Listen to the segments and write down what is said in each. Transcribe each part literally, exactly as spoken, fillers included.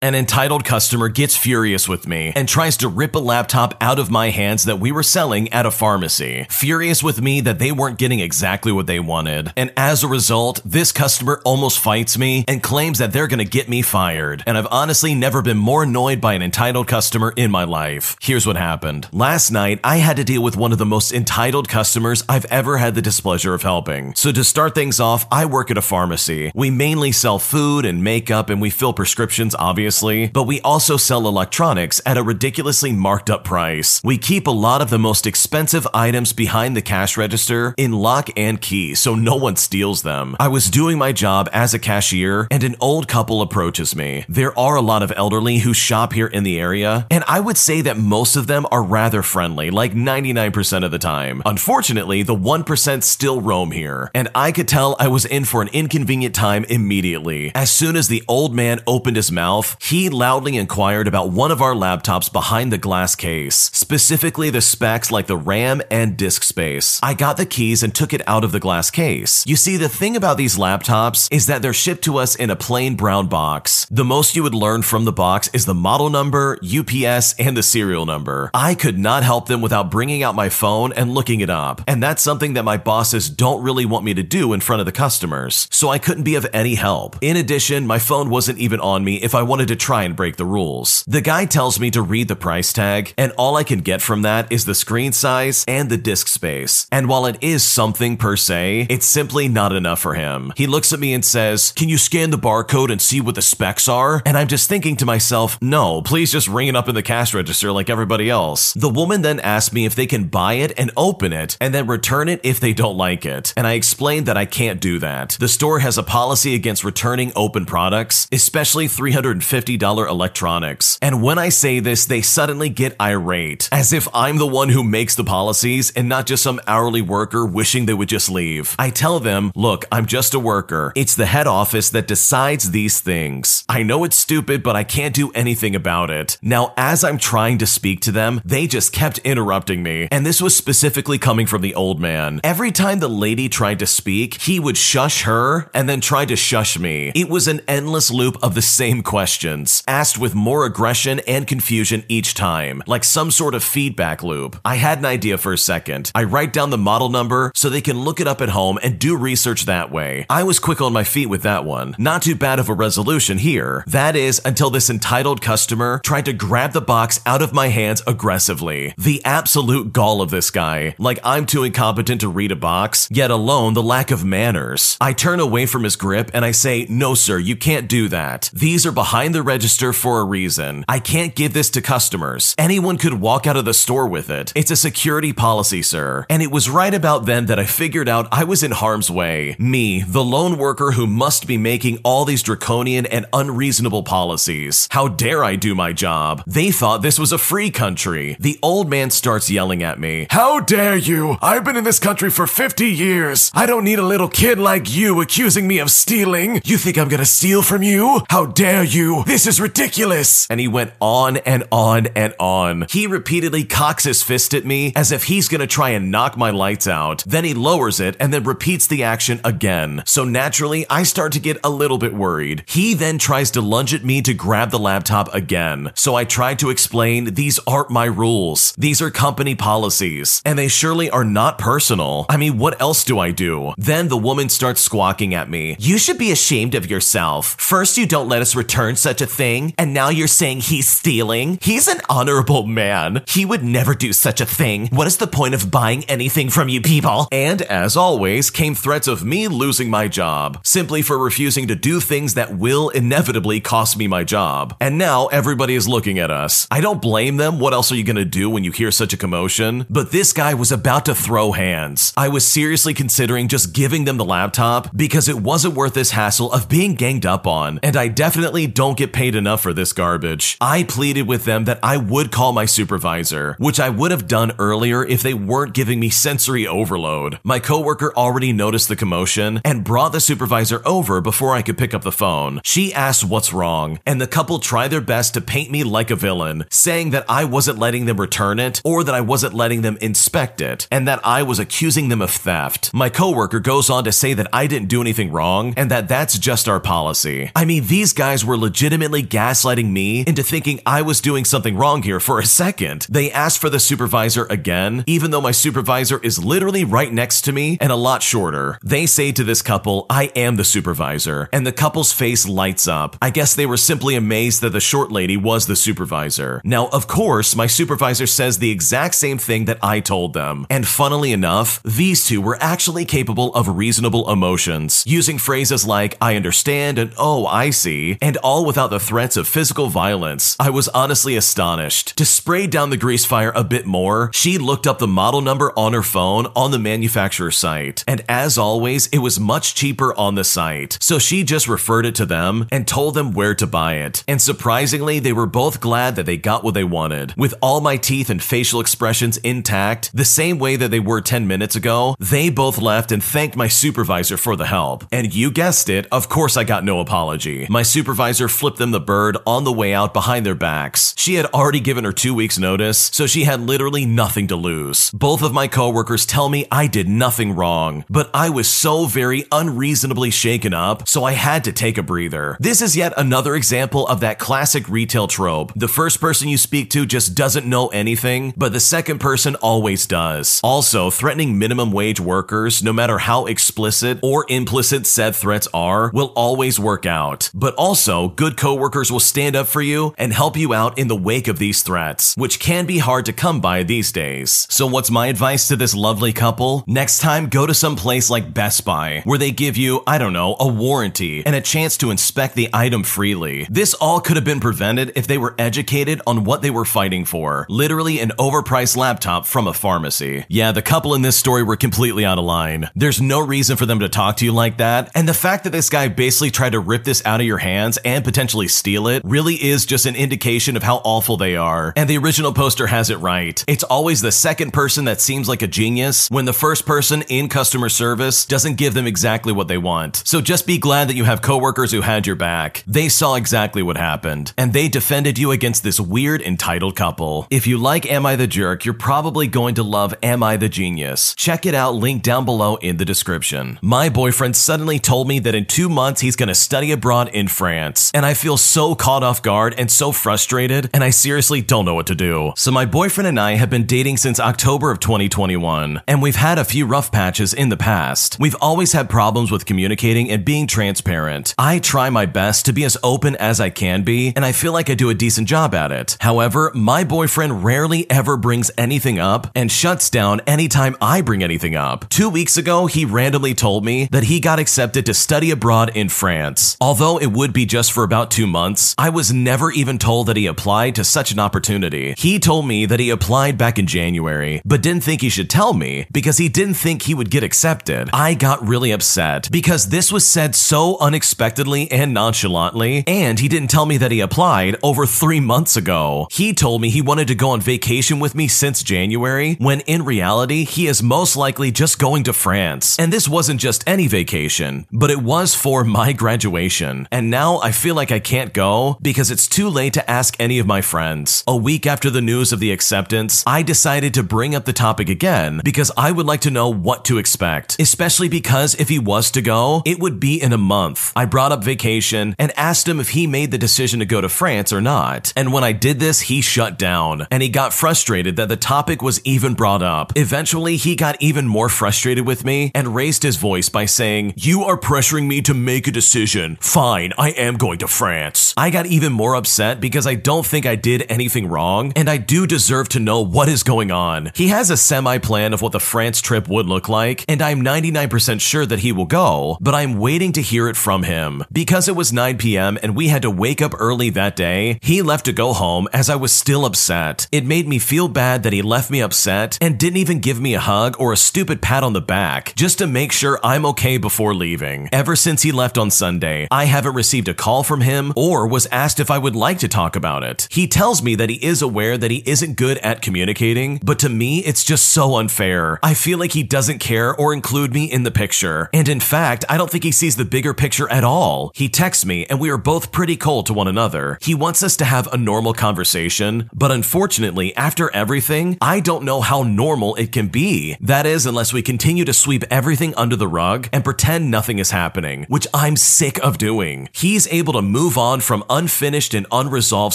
An entitled customer gets furious with me and tries to rip a laptop out of my hands that we were selling at a pharmacy, furious with me that they weren't getting exactly what they wanted. And as a result, this customer almost fights me and claims that they're gonna get me fired. And I've honestly never been more annoyed by an entitled customer in my life. Here's what happened. Last night, I had to deal with one of the most entitled customers I've ever had the displeasure of helping. So to start things off, I work at a pharmacy. We mainly sell food and makeup, and we fill prescriptions, obviously. But we also sell electronics at a ridiculously marked up price. We keep a lot of the most expensive items behind the cash register in lock and key so no one steals them. I was doing my job as a cashier and an old couple approaches me. There are a lot of elderly who shop here in the area, and I would say that most of them are rather friendly, like ninety-nine percent of the time. Unfortunately, the one percent still roam here, and I could tell I was in for an inconvenient time immediately. As soon as the old man opened his mouth, he loudly inquired about one of our laptops behind the glass case, specifically the specs like the RAM and disk space. I got the keys and took it out of the glass case. You see, the thing about these laptops is that they're shipped to us in a plain brown box. The most you would learn from the box is the model number, U P S, and the serial number. I could not help them without bringing out my phone and looking it up, and that's something that my bosses don't really want me to do in front of the customers, so I couldn't be of any help. In addition, my phone wasn't even on me if I wanted to try and break the rules. The guy tells me to read the price tag, and all I can get from that is the screen size and the disk space. And while it is something per se, it's simply not enough for him. He looks at me and says, "Can you scan the barcode and see what the specs are?" And I'm just thinking to myself, no, please just ring it up in the cash register like everybody else. The woman then asks me if they can buy it and open it and then return it if they don't like it. And I explained that I can't do that. The store has a policy against returning open products, especially three hundred fifty dollars electronics. And when I say this, they suddenly get irate, as if I'm the one who makes the policies and not just some hourly worker wishing they would just leave. I tell them, look, I'm just a worker. It's the head office that decides these things. I know it's stupid, but I can't do anything about it. Now, as I'm trying to speak to them, they just kept interrupting me. And this was specifically coming from the old man. Every time the lady tried to speak, he would shush her and then try to shush me. It was an endless loop of the same question, asked with more aggression and confusion each time, like some sort of feedback loop. I had an idea for a second. I write down the model number so they can look it up at home and do research that way. I was quick on my feet with that one. Not too bad of a resolution here. That is, until this entitled customer tried to grab the box out of my hands aggressively. The absolute gall of this guy. Like I'm too incompetent to read a box, yet alone the lack of manners. I turn away from his grip and I say, no sir, you can't do that. These are behind the register for a reason. I can't give this to customers. Anyone could walk out of the store with it. It's a security policy, sir. And it was right about then that I figured out I was in harm's way. Me, the lone worker who must be making all these draconian and unreasonable policies. How dare I do my job? They thought this was a free country. The old man starts yelling at me. How dare you? I've been in this country for fifty years. I don't need a little kid like you accusing me of stealing. You think I'm gonna steal from you? How dare you? This is ridiculous! And he went on and on and on. He repeatedly cocks his fist at me as if he's gonna try and knock my lights out. Then he lowers it and then repeats the action again. So naturally, I start to get a little bit worried. He then tries to lunge at me to grab the laptop again. So I try to explain, these aren't my rules. These are company policies. And they surely are not personal. I mean, what else do I do? Then the woman starts squawking at me. You should be ashamed of yourself. First, you don't let us return such a thing, and now you're saying he's stealing? He's an honorable man. He would never do such a thing. What is the point of buying anything from you people? And as always, came threats of me losing my job, simply for refusing to do things that will inevitably cost me my job. And now everybody is looking at us. I don't blame them. What else are you gonna do when you hear such a commotion? But this guy was about to throw hands. I was seriously considering just giving them the laptop because it wasn't worth this hassle of being ganged up on, and I definitely don't get paid enough for this garbage. I pleaded with them that I would call my supervisor, which I would have done earlier if they weren't giving me sensory overload. My coworker already noticed the commotion and brought the supervisor over before I could pick up the phone. She asked what's wrong, and the couple tried their best to paint me like a villain, saying that I wasn't letting them return it or that I wasn't letting them inspect it, and that I was accusing them of theft. My coworker goes on to say that I didn't do anything wrong and that that's just our policy. I mean, these guys were legit legitimately gaslighting me into thinking I was doing something wrong here for a second. They asked for the supervisor again, even though my supervisor is literally right next to me and a lot shorter. They say to this couple, I am the supervisor, and the couple's face lights up. I guess they were simply amazed that the short lady was the supervisor. Now, of course, my supervisor says the exact same thing that I told them. And funnily enough, these two were actually capable of reasonable emotions, using phrases like, I understand and oh, I see, and all without the threats of physical violence. I was honestly astonished. To spray down the grease fire a bit more, she looked up the model number on her phone on the manufacturer's site. And as always, it was much cheaper on the site. So she just referred it to them and told them where to buy it. And surprisingly, they were both glad that they got what they wanted. With all my teeth and facial expressions intact, the same way that they were ten minutes ago, they both left and thanked my supervisor for the help. And you guessed it, of course I got no apology. My supervisor flipped them the bird on the way out behind their backs. She had already given her two weeks notice, so she had literally nothing to lose. Both of my coworkers tell me I did nothing wrong, but I was so very unreasonably shaken up, so I had to take a breather. This is yet another example of that classic retail trope. The first person you speak to just doesn't know anything, but the second person always does. Also, threatening minimum wage workers, no matter how explicit or implicit said threats are, will always work out. But also, good coworkers will stand up for you and help you out in the wake of these threats, which can be hard to come by these days. So what's my advice to this lovely couple? Next time, go to some place like Best Buy, where they give you, I don't know, a warranty and a chance to inspect the item freely. This all could have been prevented if they were educated on what they were fighting for. Literally an overpriced laptop from a pharmacy. Yeah, the couple in this story were completely out of line. There's no reason for them to talk to you like that, and the fact that this guy basically tried to rip this out of your hands and potentially steal it really is just an indication of how awful they are. And the original poster has it right. It's always the second person that seems like a genius when the first person in customer service doesn't give them exactly what they want. So just be glad that you have coworkers who had your back. They saw exactly what happened, and they defended you against this weird, entitled couple. If you like Am I the Jerk, you're probably going to love Am I the Genius. Check it out, link down below in the description. My boyfriend suddenly told me that in two months he's going to study abroad in France, and I feel so caught off guard and so frustrated, and I seriously don't know what to do. So my boyfriend and I have been dating since October of twenty twenty-one, and we've had a few rough patches in the past. We've always had problems with communicating and being transparent. I try my best to be as open as I can be, and I feel like I do a decent job at it. However, my boyfriend rarely ever brings anything up and shuts down anytime I bring anything up. Two weeks ago, he randomly told me that he got accepted to study abroad in France. Although it would be just for about two months, I was never even told that he applied to such an opportunity. He told me that he applied back in January, but didn't think he should tell me because he didn't think he would get accepted. I got really upset because this was said so unexpectedly and nonchalantly, and he didn't tell me that he applied over three months ago. He told me he wanted to go on vacation with me since January, when in reality, he is most likely just going to France. And this wasn't just any vacation, but it was for my graduation. And now I feel like I can't go because it's too late to ask any of my friends. A week after the news of the acceptance, I decided to bring up the topic again because I would like to know what to expect, especially because if he was to go, it would be in a month. I brought up vacation and asked him if he made the decision to go to France or not. And when I did this, he shut down and he got frustrated that the topic was even brought up. Eventually, he got even more frustrated with me and raised his voice by saying, "You are pressuring me to make a decision. Fine, I am going to France." I got even more upset because I don't think I did anything wrong, and I do deserve to know what is going on. He has a semi-plan of what the France trip would look like, and I'm ninety-nine percent sure that he will go, but I'm waiting to hear it from him. Because it was nine p m and we had to wake up early that day, he left to go home as I was still upset. It made me feel bad that he left me upset and didn't even give me a hug or a stupid pat on the back just to make sure I'm okay before leaving. Ever since he left on Sunday, I haven't received a call from him or was asked if I would like to talk about it. He tells me that he is aware that he isn't good at communicating, but to me, it's just so unfair. I feel like he doesn't care or include me in the picture. And in fact, I don't think he sees the bigger picture at all. He texts me and we are both pretty cold to one another. He wants us to have a normal conversation, but unfortunately, after everything, I don't know how normal it can be. That is, unless we continue to sweep everything under the rug and pretend nothing is happening, which I'm sick of doing. He's able to move move on from unfinished and unresolved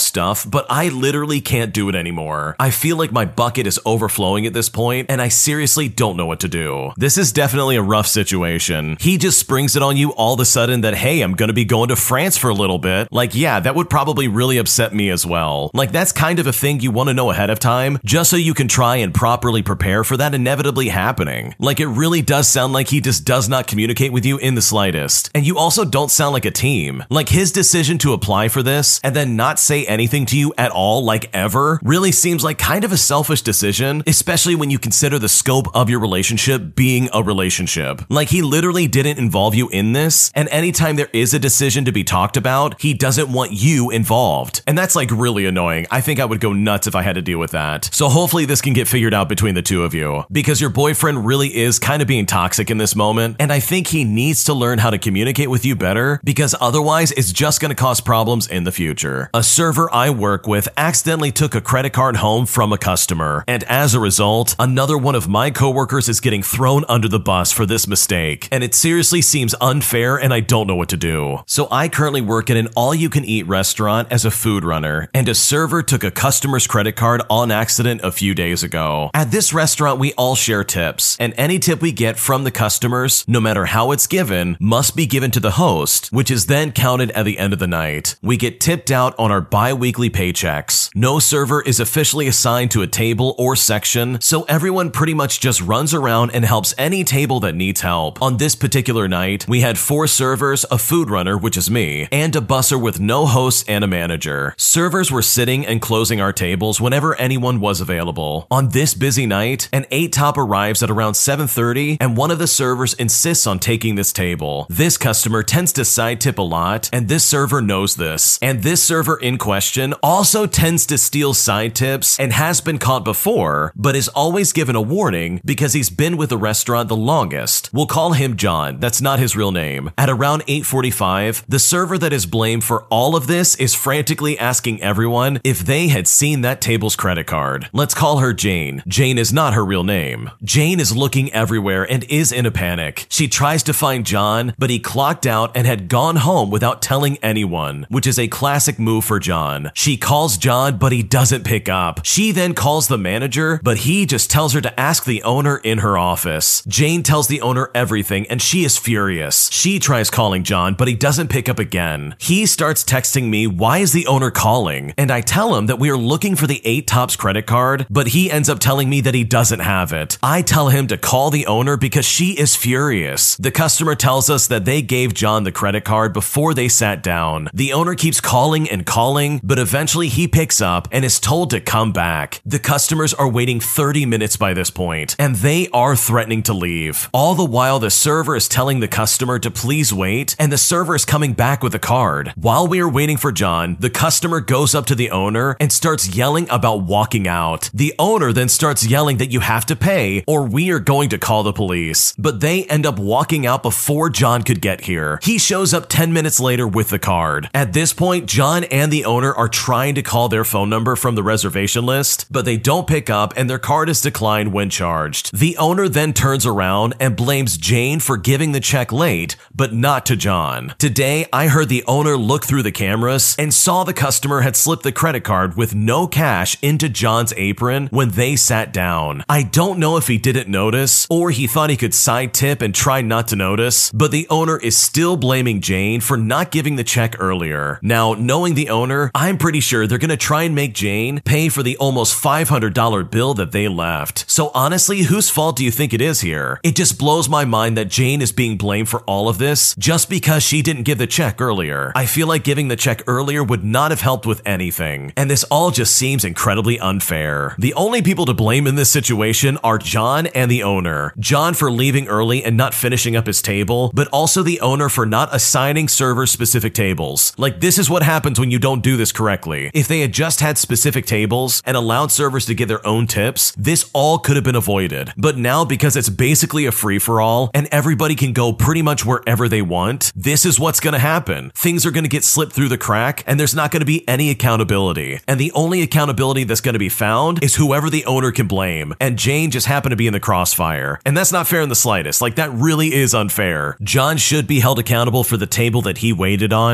stuff, but I literally can't do it anymore. I feel like my bucket is overflowing at this point, and I seriously don't know what to do. This is definitely a rough situation. He just springs it on you all of a sudden that, hey, I'm gonna be going to France for a little bit. Like, yeah, that would probably really upset me as well. Like, that's kind of a thing you want to know ahead of time, just so you can try and properly prepare for that inevitably happening. Like, it really does sound like he just does not communicate with you in the slightest. And you also don't sound like a team. Like, his decision to apply for this and then not say anything to you at all, like ever, really seems like kind of a selfish decision, especially when you consider the scope of your relationship being a relationship. Like, he literally didn't involve you in this, and anytime there is a decision to be talked about, he doesn't want you involved. And that's like really annoying. I think I would go nuts if I had to deal with that. So hopefully this can get figured out between the two of you, because your boyfriend really is kind of being toxic in this moment, and I think he needs to learn how to communicate with you better, because otherwise it's just going to cause problems in the future. A server I work with accidentally took a credit card home from a customer, and as a result, another one of my coworkers is getting thrown under the bus for this mistake, and it seriously seems unfair and I don't know what to do. So I currently work at an all-you-can-eat restaurant as a food runner, and a server took a customer's credit card on accident a few days ago. At this restaurant, we all share tips, and any tip we get from the customers, no matter how it's given, must be given to the host, which is then counted at the end of the night. We get tipped out on our bi-weekly paychecks. No server is officially assigned to a table or section, so everyone pretty much just runs around and helps any table that needs help. On this particular night, we had four servers, a food runner, which is me, and a busser with no hosts and a manager. Servers were sitting and closing our tables whenever anyone was available. On this busy night, an eight-top arrives at around seven thirty, and one of the servers insists on taking this table. This customer tends to side tip a lot, and this server knows this. And this server in question also tends to steal side tips and has been caught before, but is always given a warning because he's been with the restaurant the longest. We'll call him John. That's not his real name. At around eight forty-five, the server that is blamed for all of this is frantically asking everyone if they had seen that table's credit card. Let's call her Jane. Jane is not her real name. Jane is looking everywhere and is in a panic. She tries to find John, but he clocked out and had gone home without telling anyone, which is a classic move for John. She calls John, but he doesn't pick up. She then calls the manager, but he just tells her to ask the owner in her office. Jane tells the owner everything, and she is furious. She tries calling John, but he doesn't pick up again. He starts texting me, "Why is the owner calling?" And I tell him that we are looking for the eight Tops credit card, but he ends up telling me that he doesn't have it. I tell him to call the owner because she is furious. The customer tells us that they gave John the credit card before they sat down. The owner keeps calling and calling, but eventually he picks up and is told to come back. The customers are waiting thirty minutes by this point, and they are threatening to leave. All the while, the server is telling the customer to please wait, and the server is coming back with a card. While we are waiting for John, the customer goes up to the owner and starts yelling about walking out. The owner then starts yelling that you have to pay or we are going to call the police, but they end up walking out before John could get here. He shows up ten minutes later with the card. At this point, John and the owner are trying to call their phone number from the reservation list, but they don't pick up and their card is declined when charged. The owner then turns around and blames Jane for giving the check late, but not to John. Today, I heard the owner look through the cameras and saw the customer had slipped the credit card with no cash into John's apron when they sat down. I don't know if he didn't notice or he thought he could side tip and try not to notice, but the owner is still blaming Jane for not giving the check earlier. Now, knowing the owner, I'm pretty sure they're going to try and make Jane pay for the almost five hundred dollars bill that they left. So honestly, whose fault do you think it is here? It just blows my mind that Jane is being blamed for all of this just because she didn't give the check earlier. I feel like giving the check earlier would not have helped with anything, and this all just seems incredibly unfair. The only people to blame in this situation are John and the owner. John for leaving early and not finishing up his table, but also the owner for not assigning servers specific tables. Like, this is what happens when you don't do this correctly. If they had just had specific tables and allowed servers to get their own tips, this all could have been avoided. But now, because it's basically a free-for-all and everybody can go pretty much wherever they want, this is what's going to happen. Things are going to get slipped through the crack and there's not going to be any accountability. And the only accountability that's going to be found is whoever the owner can blame. And Jane just happened to be in the crossfire. And that's not fair in the slightest. Like, that really is unfair. John should be held accountable for the table that he waited on,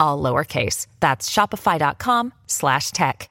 all lowercase. That's shopify.com slash tech.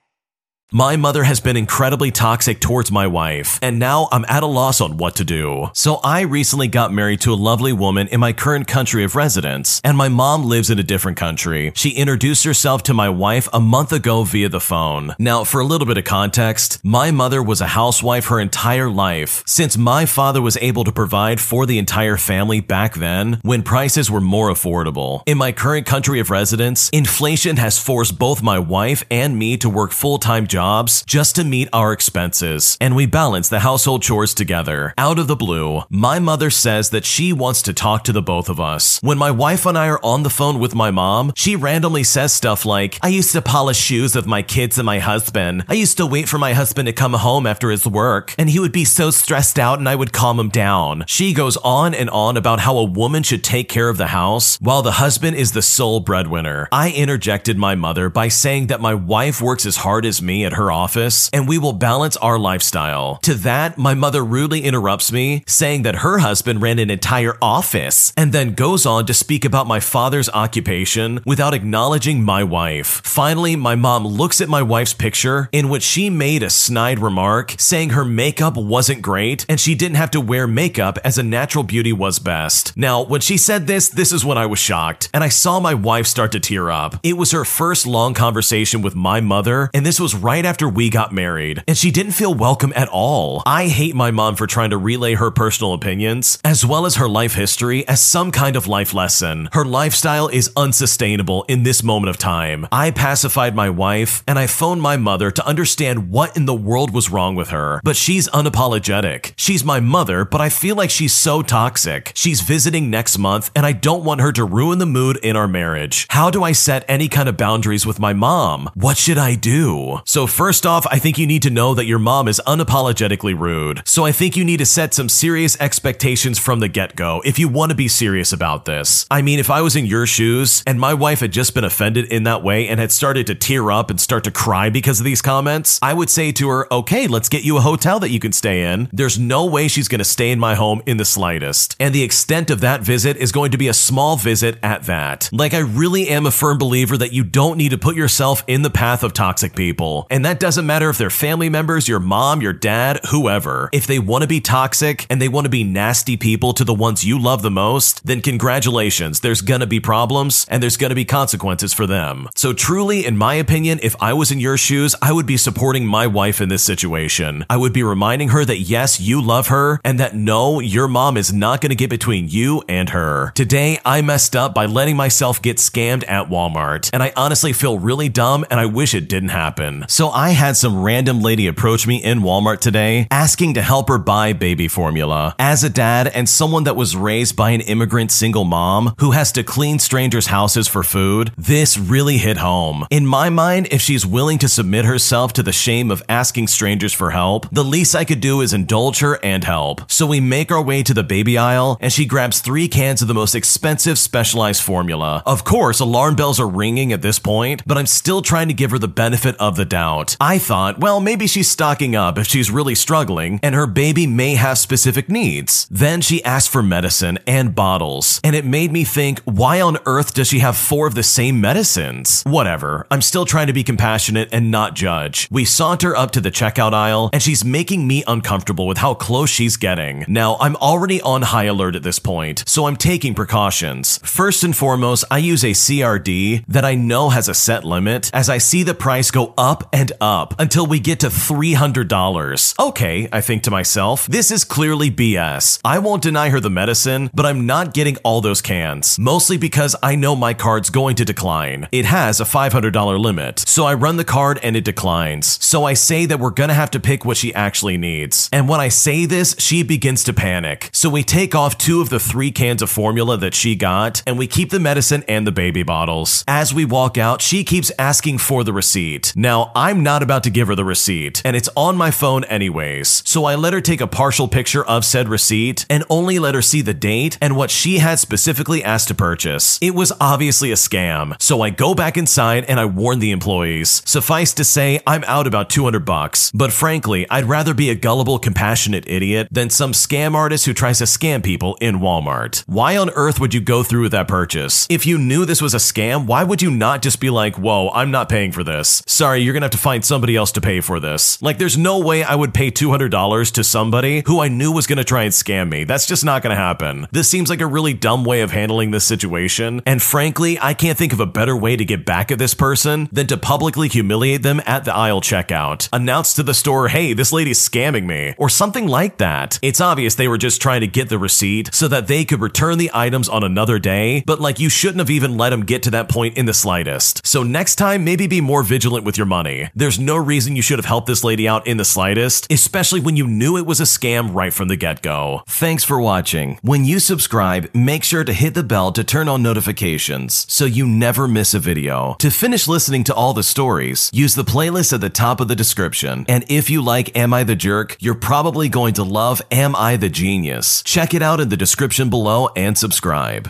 My mother has been incredibly toxic towards my wife, and now I'm at a loss on what to do. So I recently got married to a lovely woman in my current country of residence, and my mom lives in a different country. She introduced herself to my wife a month ago via the phone. Now, for a little bit of context, my mother was a housewife her entire life. Since my father was able to provide for the entire family back then, when prices were more affordable. In my current country of residence, inflation has forced both my wife and me to work full-time jobs. jobs just to meet our expenses, and we balance the household chores together. Out of the blue, my mother says that she wants to talk to the both of us. When my wife and I are on the phone with my mom, she randomly says stuff like, I used to polish shoes of my kids and my husband. I used to wait for my husband to come home after his work, and he would be so stressed out and I would calm him down. She goes on and on about how a woman should take care of the house while the husband is the sole breadwinner. I interjected my mother by saying that my wife works as hard as me at her office, and we will balance our lifestyle. To that, my mother rudely interrupts me, saying that her husband ran an entire office, and then goes on to speak about my father's occupation without acknowledging my wife. Finally, my mom looks at my wife's picture, in which she made a snide remark, saying her makeup wasn't great, and she didn't have to wear makeup as a natural beauty was best. Now, when she said this, this is when I was shocked, and I saw my wife start to tear up. It was her first long conversation with my mother, and this was right after we got married, and she didn't feel welcome at all. I hate my mom for trying to relay her personal opinions, as well as her life history, as some kind of life lesson. Her lifestyle is unsustainable in this moment of time. I pacified my wife, and I phoned my mother to understand what in the world was wrong with her, but she's unapologetic. She's my mother, but I feel like she's so toxic. She's visiting next month, and I don't want her to ruin the mood in our marriage. How do I set any kind of boundaries with my mom? What should I do? So first off, I think you need to know that your mom is unapologetically rude. So I think you need to set some serious expectations from the get-go if you want to be serious about this. I mean, if I was in your shoes and my wife had just been offended in that way and had started to tear up and start to cry because of these comments, I would say to her, okay, let's get you a hotel that you can stay in. There's no way she's going to stay in my home in the slightest. And the extent of that visit is going to be a small visit at that. Like, I really am a firm believer that you don't need to put yourself in the path of toxic people. And that doesn't matter if they're family members, your mom, your dad, whoever. If they want to be toxic and they want to be nasty people to the ones you love the most, then congratulations, there's going to be problems and there's going to be consequences for them. So truly, in my opinion, if I was in your shoes, I would be supporting my wife in this situation. I would be reminding her that yes, you love her and that no, your mom is not going to get between you and her. Today, I messed up by letting myself get scammed at Walmart, and I honestly feel really dumb and I wish it didn't happen. So I had some random lady approach me in Walmart today asking to help her buy baby formula. As a dad and someone that was raised by an immigrant single mom who has to clean strangers' houses for food, this really hit home. In my mind, if she's willing to submit herself to the shame of asking strangers for help, the least I could do is indulge her and help. So we make our way to the baby aisle and she grabs three cans of the most expensive specialized formula. Of course, alarm bells are ringing at this point, but I'm still trying to give her the benefit of the doubt. Out. I thought, well, maybe she's stocking up if she's really struggling and her baby may have specific needs. Then she asked for medicine and bottles, and it made me think, why on earth does she have four of the same medicines? Whatever, I'm still trying to be compassionate and not judge. We saunter up to the checkout aisle, and she's making me uncomfortable with how close she's getting. Now, I'm already on high alert at this point, so I'm taking precautions. First and foremost, I use a C R D that I know has a set limit as I see the price go up and and up until we get to three hundred dollars. Okay, I think to myself, this is clearly B S. I won't deny her the medicine, but I'm not getting all those cans, mostly because I know my card's going to decline. It has a five hundred dollar limit, so I run the card and it declines. So I say that we're gonna have to pick what she actually needs. And when I say this, she begins to panic. So we take off two of the three cans of formula that she got, and we keep the medicine and the baby bottles. As we walk out, she keeps asking for the receipt. Now, I'm not about to give her the receipt, and it's on my phone anyways. So I let her take a partial picture of said receipt and only let her see the date and what she had specifically asked to purchase. It was obviously a scam. So I go back inside and I warn the employees. Suffice to say, I'm out about two hundred bucks. But frankly, I'd rather be a gullible, compassionate idiot than some scam artist who tries to scam people in Walmart. Why on earth would you go through with that purchase? If you knew this was a scam, why would you not just be like, whoa, I'm not paying for this. Sorry, you're gonna have to find somebody else to pay for this. Like, there's no way I would pay two hundred dollars to somebody who I knew was gonna try and scam me. That's just not gonna happen. This seems like a really dumb way of handling this situation, and frankly, I can't think of a better way to get back at this person than to publicly humiliate them at the aisle checkout. Announce to the store, hey, this lady's scamming me, or something like that. It's obvious they were just trying to get the receipt so that they could return the items on another day, but like, you shouldn't have even let them get to that point in the slightest. So next time, maybe be more vigilant with your money. There's no reason you should have helped this lady out in the slightest, especially when you knew it was a scam right from the get-go. Thanks for watching. When you subscribe, make sure to hit the bell to turn on notifications so you never miss a video. To finish listening to all the stories, use the playlist at the top of the description. And if you like Am I the Jerk, you're probably going to love Am I the Genius. Check it out in the description below and subscribe.